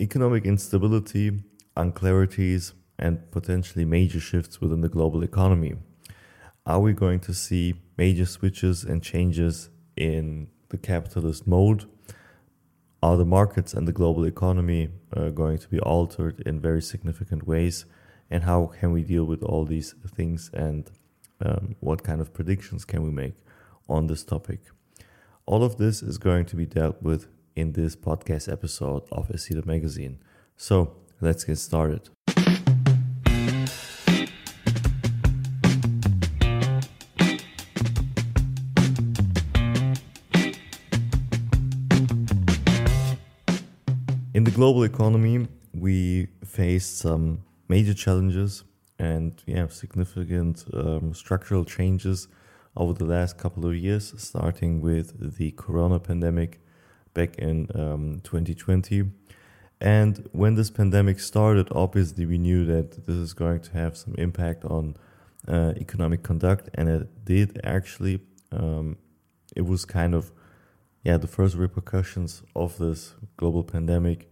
Economic instability, unclarities, and potentially major shifts within the global economy. Are we going to see major switches and changes in the capitalist mode? Are the markets and the global economy going to be altered in very significant ways? And how can we deal with all these things, and what kind of predictions can we make on this topic? All of this is going to be dealt with in this podcast episode of ACIDA Magazine. So let's get started. In the global economy, we face some major challenges and significant structural changes over the last couple of years, starting with the corona pandemic back in 2020. And when this pandemic started, obviously we knew that this is going to have some impact on economic conduct, and it did actually. It was kind of the first repercussions of this global pandemic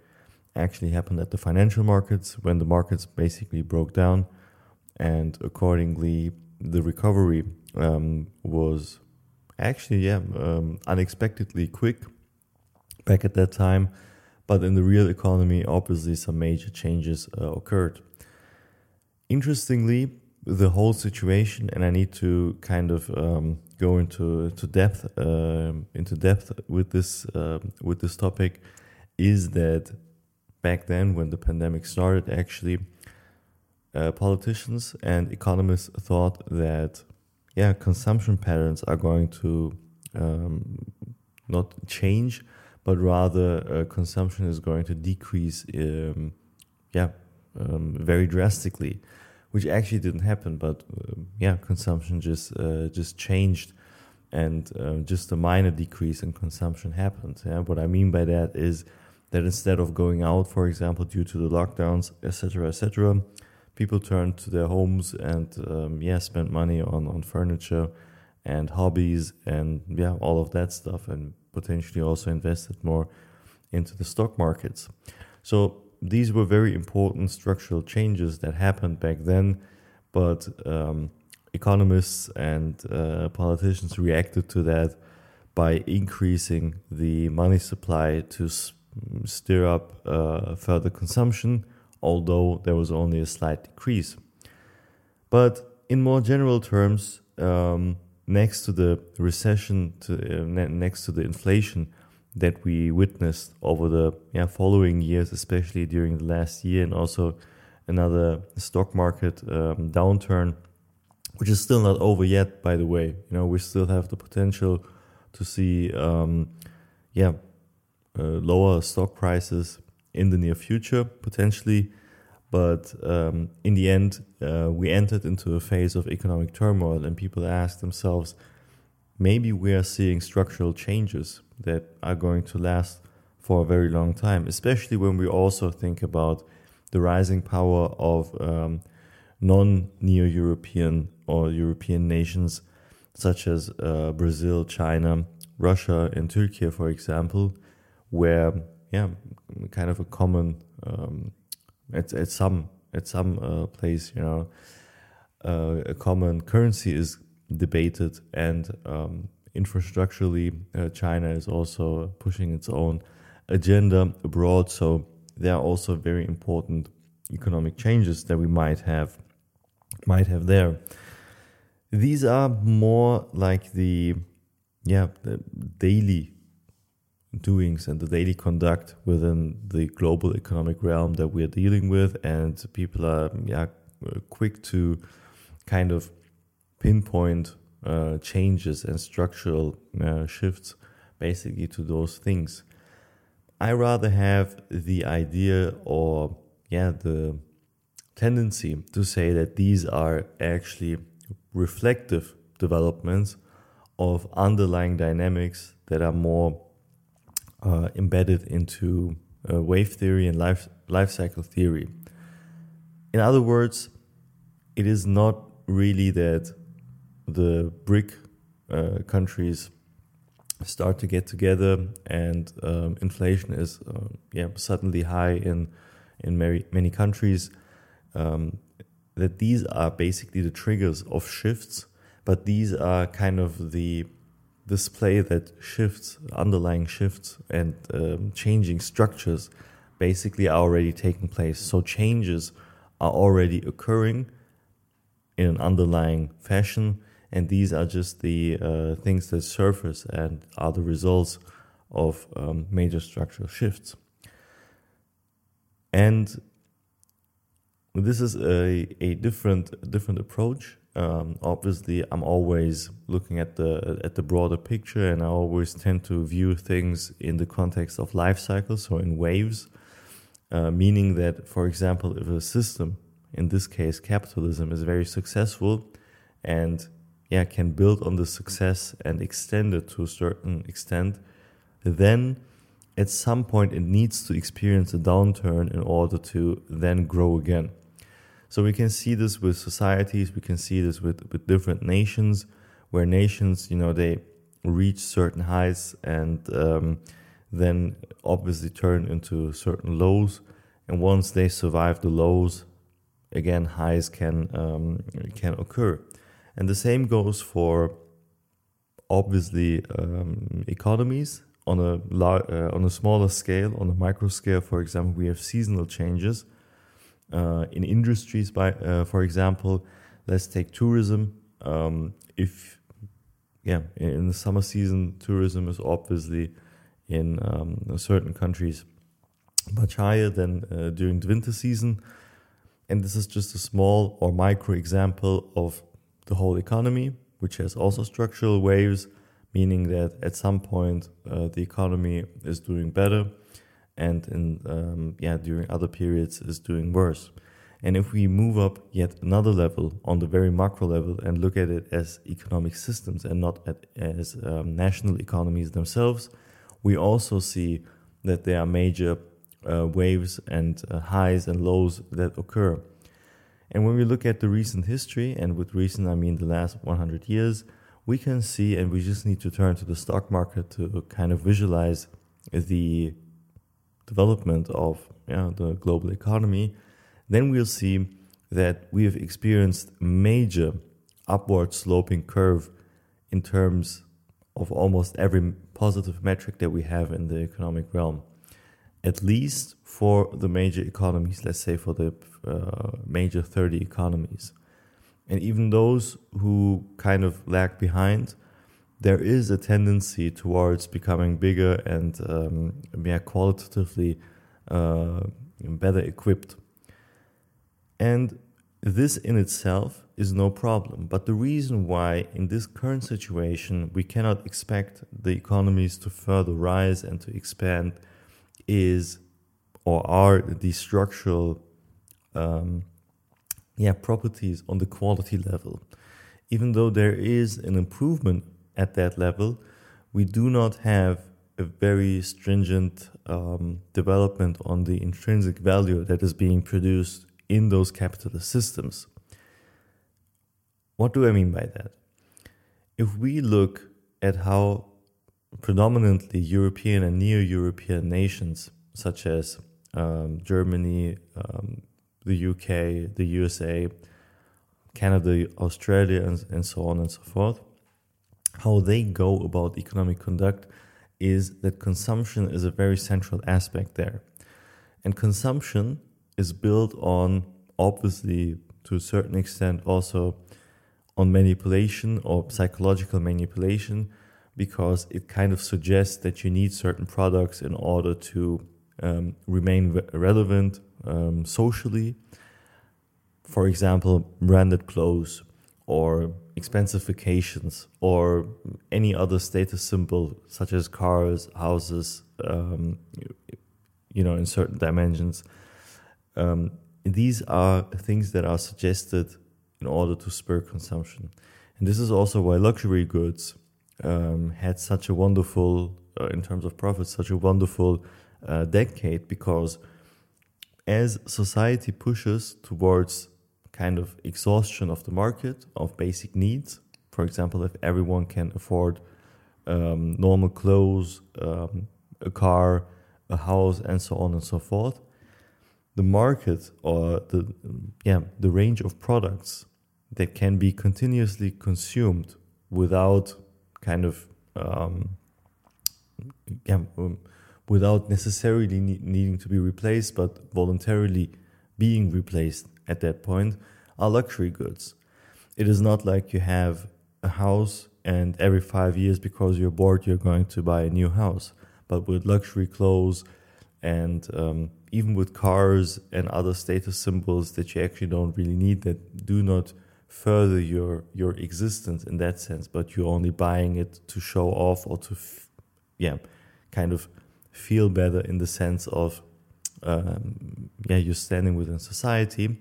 actually happened at the financial markets, when the markets basically broke down, and accordingly the recovery was actually unexpectedly quick back at that time. But in the real economy, obviously some major changes occurred. Interestingly, the whole situation, and I need to kind of go into depth with this topic, is that back then, when the pandemic started, actually politicians and economists thought that consumption patterns are going to not change, but rather consumption is going to decrease very drastically, which actually didn't happen. But consumption just changed, and just a minor decrease in consumption happened. What I mean by that is that instead of going out, for example, due to the lockdowns, etc., people turned to their homes and spent money on furniture and hobbies and all of that stuff, and potentially also invested more into the stock markets. So these were very important structural changes that happened back then, but economists and politicians reacted to that by increasing the money supply to stir up further consumption, although there was only a slight decrease. But in more general terms, next to the recession, next to the inflation that we witnessed over the following years, especially during the last year, and also another stock market downturn, which is still not over yet, by the way. We still have the potential to see lower stock prices in the near future, potentially. But in the end, we entered into a phase of economic turmoil, and people ask themselves, maybe we are seeing structural changes that are going to last for a very long time, especially when we also think about the rising power of non-neo-European or European nations, such as Brazil, China, Russia, and Turkey, for example, where kind of a common at some place, a common currency is debated, and infrastructurally China is also pushing its own agenda abroad. So there are also very important economic changes that we might have there. These are more like the daily doings and the daily conduct within the global economic realm that we are dealing with, and people are quick to kind of pinpoint changes and structural shifts basically to those things. I rather have the idea or the tendency to say that these are actually reflective developments of underlying dynamics that are more embedded into wave theory and life cycle theory. In other words, it is not really that the BRIC countries start to get together, and inflation is suddenly high in many countries, that these are basically the triggers of shifts, but these are kind of the display that shifts, underlying shifts and changing structures basically are already taking place. So changes are already occurring in an underlying fashion, and these are just the things that surface and are the results of major structural shifts. And this is a different approach. Obviously, I'm always looking at the broader picture, and I always tend to view things in the context of life cycles, so in waves, meaning that, for example, if a system, in this case capitalism, is very successful and can build on the success and extend it to a certain extent, then at some point it needs to experience a downturn in order to then grow again. So we can see this with societies, we can see this with different nations, where nations, they reach certain highs and then obviously turn into certain lows. And once they survive the lows, again, highs can occur. And the same goes for, obviously, economies on a smaller scale, on a micro scale. For example, we have seasonal changes. In industries, for example, let's take tourism. In the summer season, tourism is obviously in certain countries much higher than during the winter season. And this is just a small or micro example of the whole economy, which has also structural waves, meaning that at some point the economy is doing better, and during other periods is doing worse. And if we move up yet another level on the very macro level and look at it as economic systems and not as national economies themselves, we also see that there are major waves and highs and lows that occur. And when we look at the recent history, and with recent I mean the last 100 years, we can see, and we just need to turn to the stock market to kind of visualize the development of the global economy, then we'll see that we have experienced major upward sloping curve in terms of almost every positive metric that we have in the economic realm, at least for the major economies, let's say for the major 30 economies. And even those who kind of lag behind, there is a tendency towards becoming bigger and qualitatively better equipped. And this in itself is no problem. But the reason why in this current situation we cannot expect the economies to further rise and to expand are the structural properties on the quality level. Even though there is an improvement at that level, we do not have a very stringent development on the intrinsic value that is being produced in those capitalist systems. What do I mean by that? If we look at how predominantly European and neo-European nations, such as Germany, the UK, the USA, Canada, Australia, and so on and so forth, how they go about economic conduct is that consumption is a very central aspect there. And consumption is built on, obviously, to a certain extent also on manipulation or psychological manipulation, because it kind of suggests that you need certain products in order to remain relevant socially. For example, branded clothes or expensive vacations or any other status symbol such as cars, houses, in certain dimensions. These are things that are suggested in order to spur consumption. And this is also why luxury goods had such a wonderful, in terms of profits, such a wonderful decade, because as society pushes towards kind of exhaustion of the market, of basic needs. For example, if everyone can afford normal clothes, a car, a house, and so on and so forth. The market, or the range of products that can be continuously consumed without kind of without necessarily needing to be replaced, but voluntarily being replaced at that point, are luxury goods. It is not like you have a house and every 5 years, because you're bored, you're going to buy a new house. But with luxury clothes and even with cars and other status symbols that you actually don't really need, that do not further your existence in that sense, but you're only buying it to show off or to kind of feel better in the sense of you're standing within society.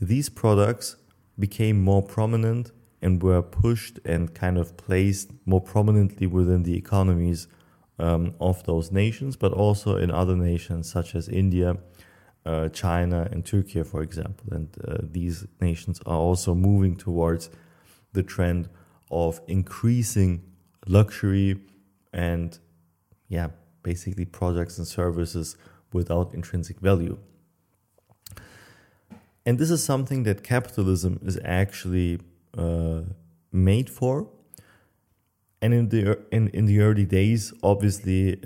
These products became more prominent and were pushed and kind of placed more prominently within the economies of those nations, but also in other nations such as India, China, and Turkey, for example. And these nations are also moving towards the trend of increasing luxury and basically products and services without intrinsic value. And this is something that capitalism is actually made for. And in the early days, obviously,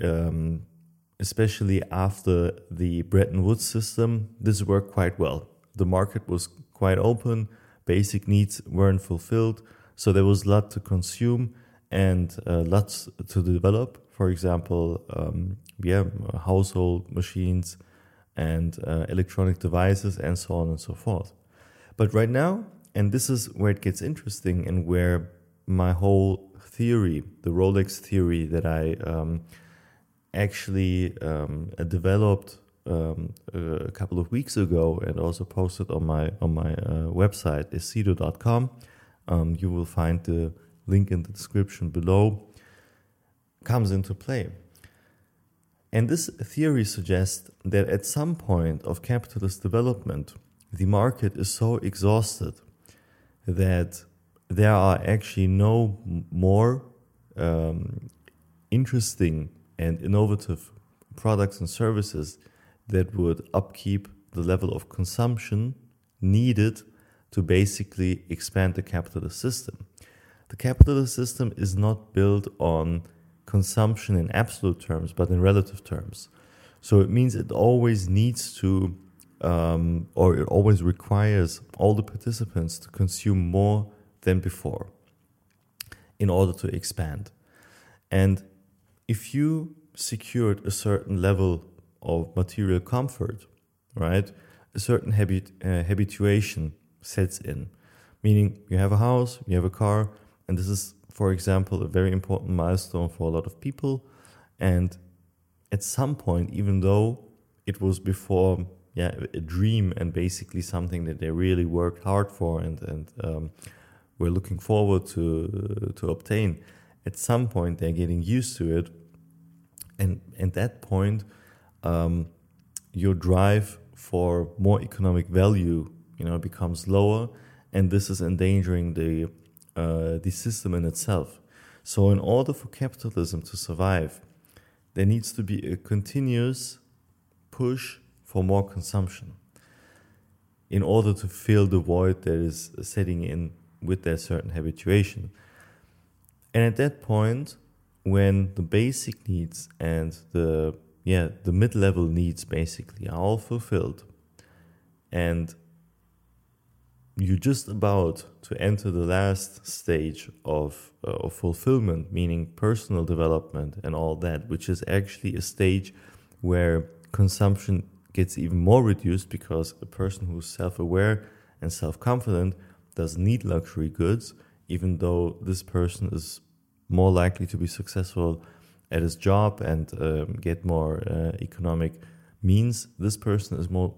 especially after the Bretton Woods system, this worked quite well. The market was quite open, basic needs weren't fulfilled, so there was a lot to consume and lots to develop. For example, household machines and electronic devices and so on and so forth. But right now, and this is where it gets interesting and where my whole theory, the Rolex theory that I developed a couple of weeks ago and also posted on my website, essydo.com. You will find the link in the description below, comes into play. And this theory suggests that at some point of capitalist development, the market is so exhausted that there are actually no more interesting and innovative products and services that would upkeep the level of consumption needed to basically expand the capitalist system. The capitalist system is not built on consumption in absolute terms, but in relative terms. So it means it always needs to, or it always requires all the participants to consume more than before in order to expand. And if you secured a certain level of material comfort, right, a certain habituation sets in, meaning you have a house, you have a car, and this is, for example, a very important milestone for a lot of people. And at some point, even though it was before a dream and basically something that they really worked hard for and were looking forward to obtain, at some point they're getting used to it. And at that point, your drive for more economic value, becomes lower. And this is endangering the system in itself. So in order for capitalism to survive, there needs to be a continuous push for more consumption in order to fill the void that is setting in with their certain habituation. And at that point, when the basic needs and the mid-level needs basically are all fulfilled, and you're just about to enter the last stage of fulfillment, meaning personal development and all that, which is actually a stage where consumption gets even more reduced, because a person who's self-aware and self-confident doesn't need luxury goods, even though this person is more likely to be successful at his job and get more economic means. This person is more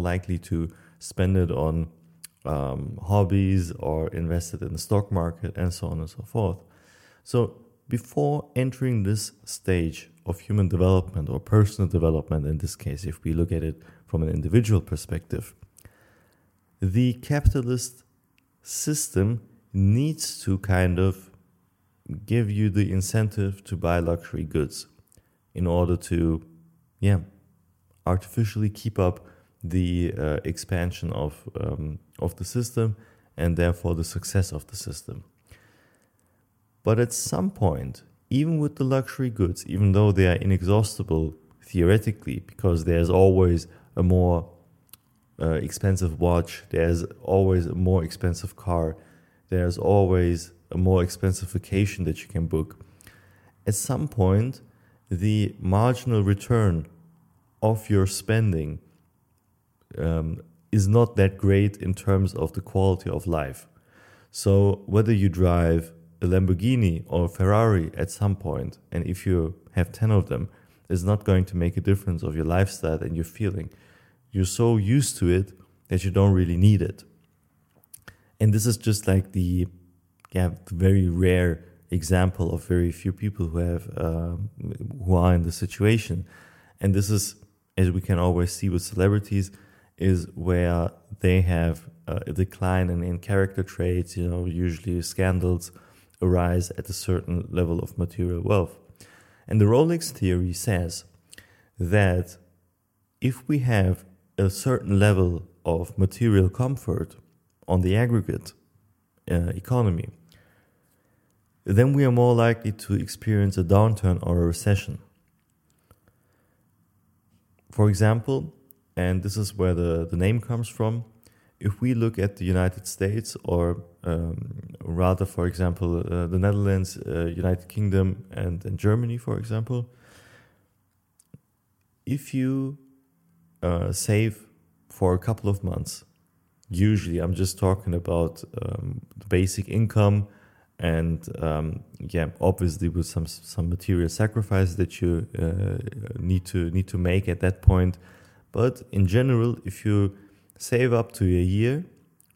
likely to spend it on hobbies or invested in the stock market and so on and so forth. So before entering this stage of human development or personal development, in this case, if we look at it from an individual perspective, the capitalist system needs to kind of give you the incentive to buy luxury goods in order to, artificially keep up the expansion of the system and therefore the success of the system. But at some point, even with the luxury goods, even though they are inexhaustible theoretically, because there's always a more expensive watch, there's always a more expensive car, there's always a more expensive vacation that you can book. At some point, the marginal return of your spending is not that great in terms of the quality of life. So whether you drive a Lamborghini or a Ferrari at some point, and if you have 10 of them, is not going to make a difference of your lifestyle and your feeling. You're so used to it that you don't really need it. And this is just like the very rare example of very few people who are in the situation. And this is, as we can always see with celebrities, is where they have a decline in character traits. You know, usually scandals arise at a certain level of material wealth. And the Rolex theory says that if we have a certain level of material comfort on the aggregate economy, then we are more likely to experience a downturn or a recession. For example, and this is where the name comes from, if we look at the United States or rather, for example, the Netherlands, United Kingdom and Germany, for example, if you save for a couple of months, usually I'm just talking about the basic income and obviously with some material sacrifice that you need to make at that point. But in general, if you save up to a year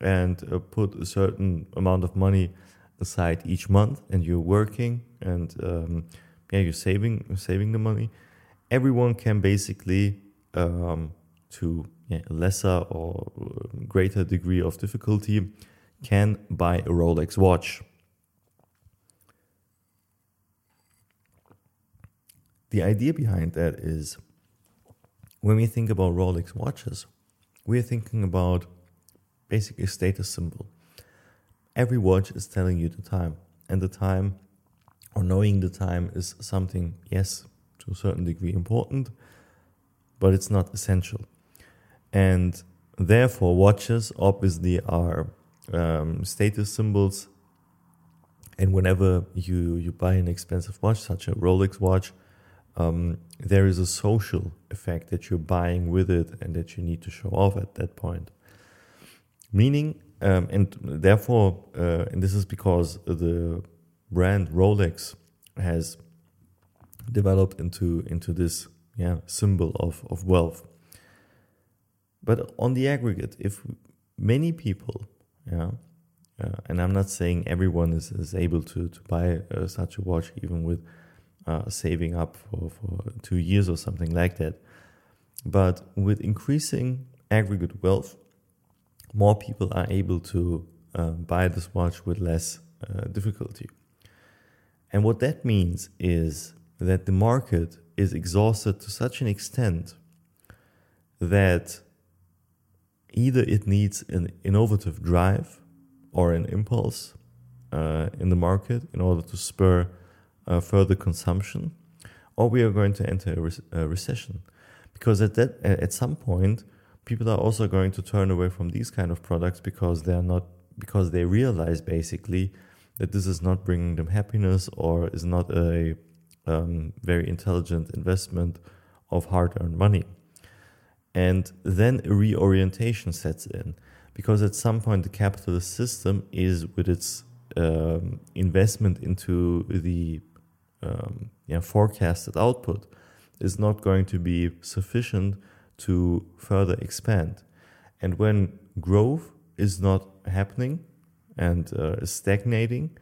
and put a certain amount of money aside each month, and you're working and you're saving the money, everyone can basically to a lesser or greater degree of difficulty can buy a Rolex watch. The idea behind that is, when we think about Rolex watches, we're thinking about basically a status symbol. Every watch is telling you the time. And the time, or knowing the time, is something, yes, to a certain degree important, but it's not essential. And therefore, watches obviously are status symbols. And whenever you buy an expensive watch, such a Rolex watch, there is a social effect that you're buying with it and that you need to show off at that point. Meaning, and therefore, and this is because the brand Rolex has developed into this symbol of wealth. But on the aggregate, if many people, and I'm not saying everyone is able to buy such a watch, even with saving up for 2 years or something like that. But with increasing aggregate wealth, more people are able to buy this watch with less difficulty. And what that means is that the market is exhausted to such an extent that either it needs an innovative drive or an impulse in the market in order to spur further consumption, or we are going to enter a recession, because at some point people are also going to turn away from these kind of products because they realize basically that this is not bringing them happiness or is not a very intelligent investment of hard-earned money. And then a reorientation sets in, because at some point the capitalist system is with its investment into the forecasted output is not going to be sufficient to further expand. And when growth is not happening and is stagnating,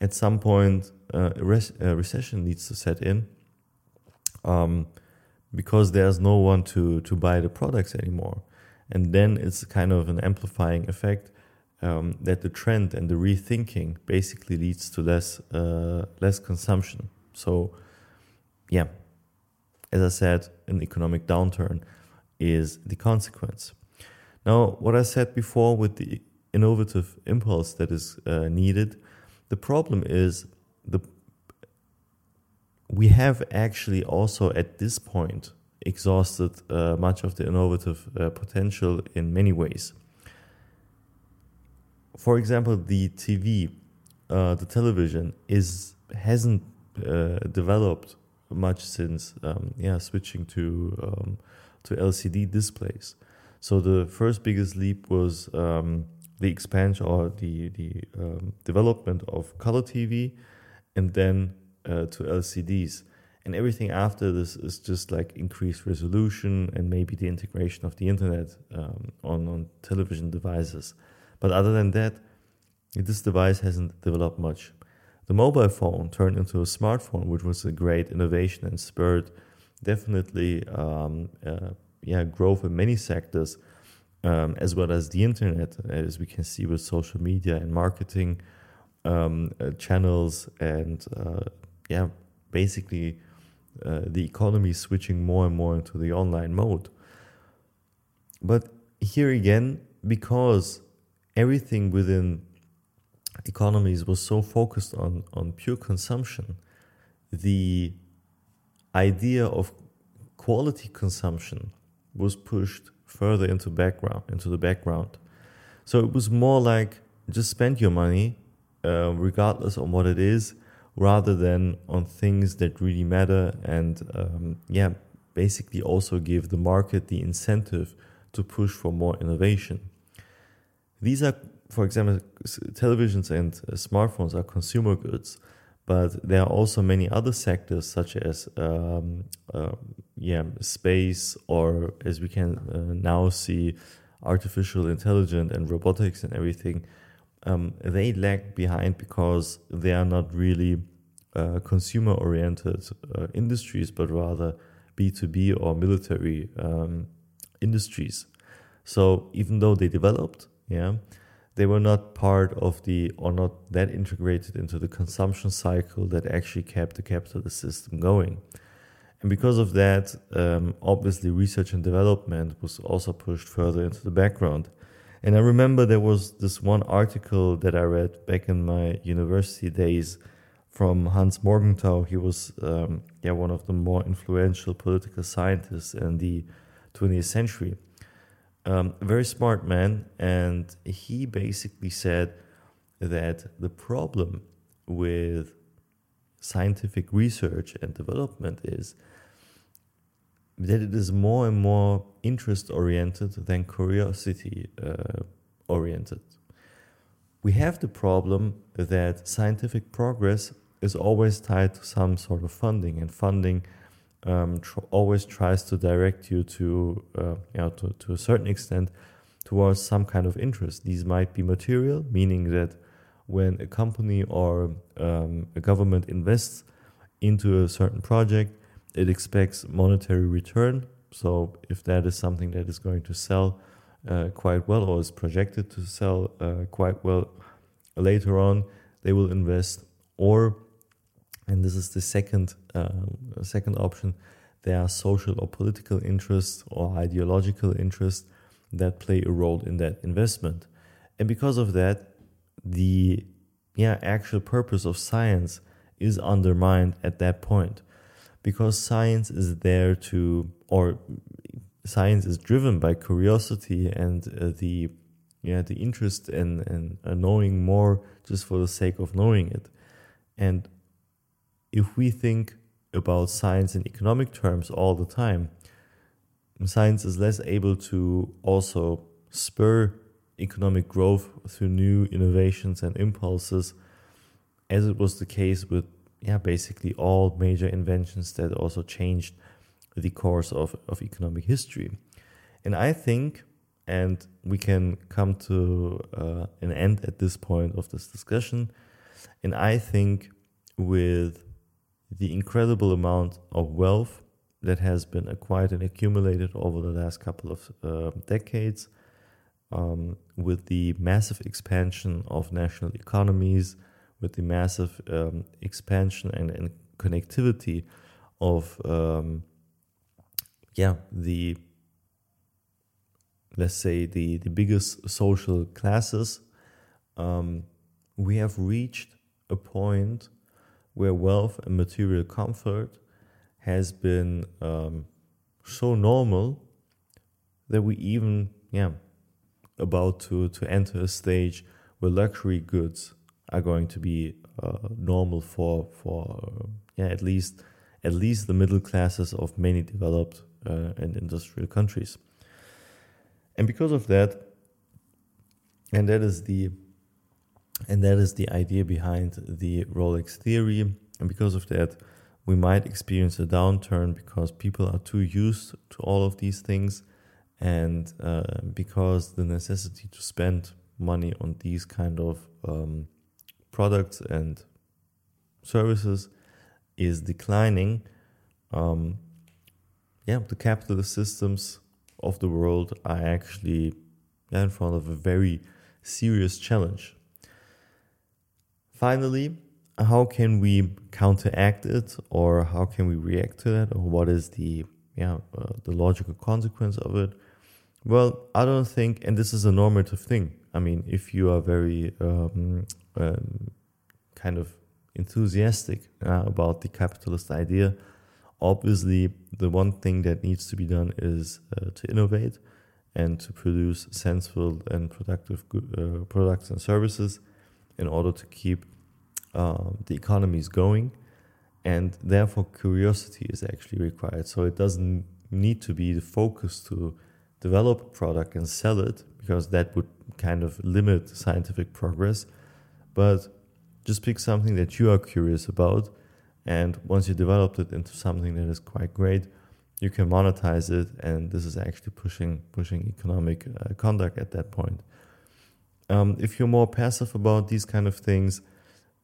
at some point a recession needs to set in because there's no one to buy the products anymore. And then it's kind of an amplifying effect that the trend and the rethinking basically leads to less consumption. So, yeah, as I said, an economic downturn is the consequence. Now, what I said before with the innovative impulse that is needed, the problem is we have actually also at this point exhausted much of the innovative potential in many ways. For example, the TV, the television hasn't developed much since switching to LCD displays. So the first biggest leap was the expansion or the development of color TV, and then to LCDs. And everything after this is just like increased resolution and maybe the integration of the internet on television devices. But other than that, this device hasn't developed much. The mobile phone turned into a smartphone, which was a great innovation and spurred definitely growth in many sectors, as well as the internet, as we can see with social media and marketing channels, and basically the economy switching more and more into the online mode. But here again, because everything within economies was so focused on pure consumption, the idea of quality consumption was pushed further into the background. So it was more like just spend your money regardless on what it is, rather than on things that really matter and basically also give the market the incentive to push for more innovation. These are, for example, televisions and smartphones are consumer goods, but there are also many other sectors such as space, or as we can now see, artificial intelligence and robotics and everything. They lag behind because they are not really consumer-oriented industries, but rather B2B or military industries. So even though they developed, they were not part of not that integrated into the consumption cycle that actually kept the capitalist system going. And because of that, obviously research and development was also pushed further into the background. And I remember there was this one article that I read back in my university days from Hans Morgenthau. He was one of the more influential political scientists in the 20th century. A very smart man, and he basically said that the problem with scientific research and development is that it is more and more interest-oriented than curiosity-oriented. We have the problem that scientific progress is always tied to some sort of funding, and funding always tries to direct you to a certain extent towards some kind of interest. These might be material, meaning that when a company or a government invests into a certain project, it expects monetary return. So if that is something that is going to sell quite well, or is projected to sell quite well later on, they will invest. Or, and this is the second option, there are social or political interests or ideological interests that play a role in that investment. And because of that, the actual purpose of science is undermined at that point. Because science is driven by curiosity and the interest in knowing more just for the sake of knowing it. And if we think about science in economic terms all the time, science is less able to also spur economic growth through new innovations and impulses, as it was the case with basically all major inventions that also changed the course of economic history. And I think, and we can come to an end at this point of this discussion, and I think with the incredible amount of wealth that has been acquired and accumulated over the last couple of decades, with the massive expansion of national economies, with the massive expansion and connectivity of the biggest social classes, we have reached a point where wealth and material comfort has been so normal that we even about to enter a stage where luxury goods are going to be normal for at least the middle classes of many developed and industrial countries. And because of that, and that is the idea behind the Rolex theory, and because of that, we might experience a downturn because people are too used to all of these things, and because the necessity to spend money on these kind of products and services is declining. The capitalist systems of the world are actually in front of a very serious challenge. Finally, how can we counteract it, or how can we react to that, or what is the logical consequence of it? Well, I don't think, and this is a normative thing. I mean, if you are very kind of enthusiastic about the capitalist idea, obviously, the one thing that needs to be done is to innovate and to produce sensible and productive products and services in order to keep the economies going. And therefore, curiosity is actually required. So it doesn't need to be the focus to develop a product and sell it, because that would kind of limit scientific progress. But just pick something that you are curious about, and once you developed it into something that is quite great, you can monetize it, and this is actually pushing economic conduct at that point. If you're more passive about these kind of things,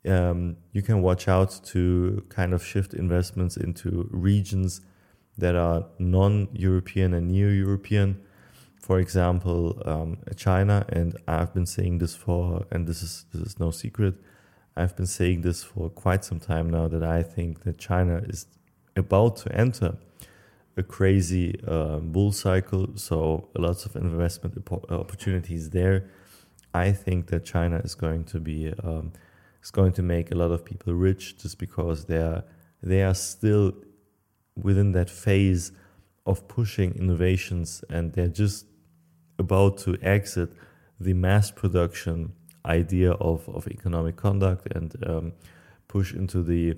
you can watch out to kind of shift investments into regions that are non-European and neo-European. For example, China, and I've been saying this and this is no secret. I've been saying this for quite some time now, that I think that China is about to enter a crazy bull cycle, so lots of investment opportunities there. I think that China is going to be is going to make a lot of people rich, just because they are still within that phase of pushing innovations, and they're just about to exit the mass production idea of economic conduct and push into the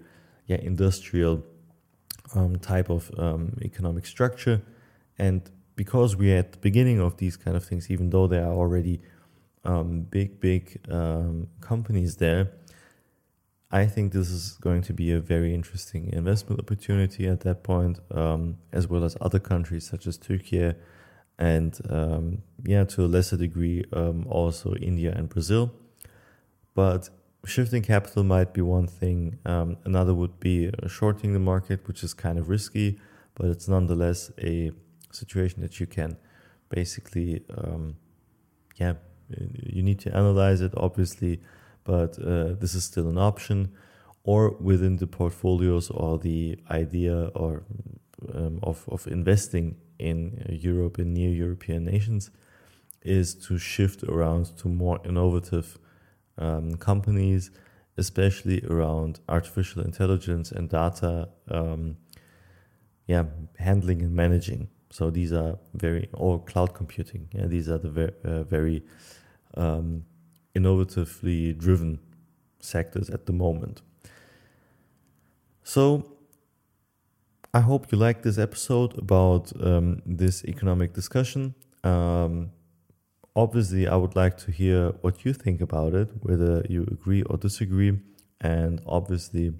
industrial type of economic structure. And because we're at the beginning of these kind of things, even though there are already big companies there, I think this is going to be a very interesting investment opportunity at that point, as well as other countries such as Turkey, and to a lesser degree also India and Brazil. But shifting capital might be one thing. Another would be shorting the market, which is kind of risky, but it's nonetheless a situation that you can basically you need to analyze it, obviously, but this is still an option. Or within the portfolios or the idea or of investing in Europe and neo-European nations is to shift around to more innovative companies, especially around artificial intelligence and data handling and managing. So these are or cloud computing. These are the very innovatively driven sectors at the moment. So I hope you liked this episode about this economic discussion. Obviously, I would like to hear what you think about it, whether you agree or disagree. And obviously,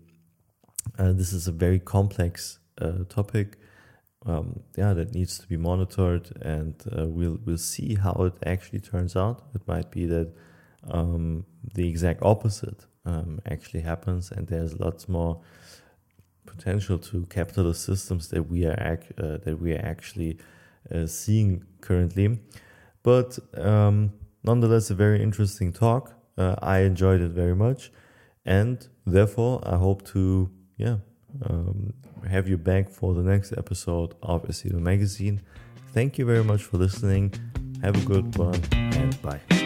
this is a very complex topic that needs to be monitored, and we'll see how it actually turns out. It might be that the exact opposite actually happens, and there's lots more potential to capitalist systems that we are actually seeing currently. But nonetheless, a very interesting talk. I enjoyed it very much. And therefore, I hope to have you back for the next episode of ACIDA Magazine. Thank you very much for listening. Have a good one and bye.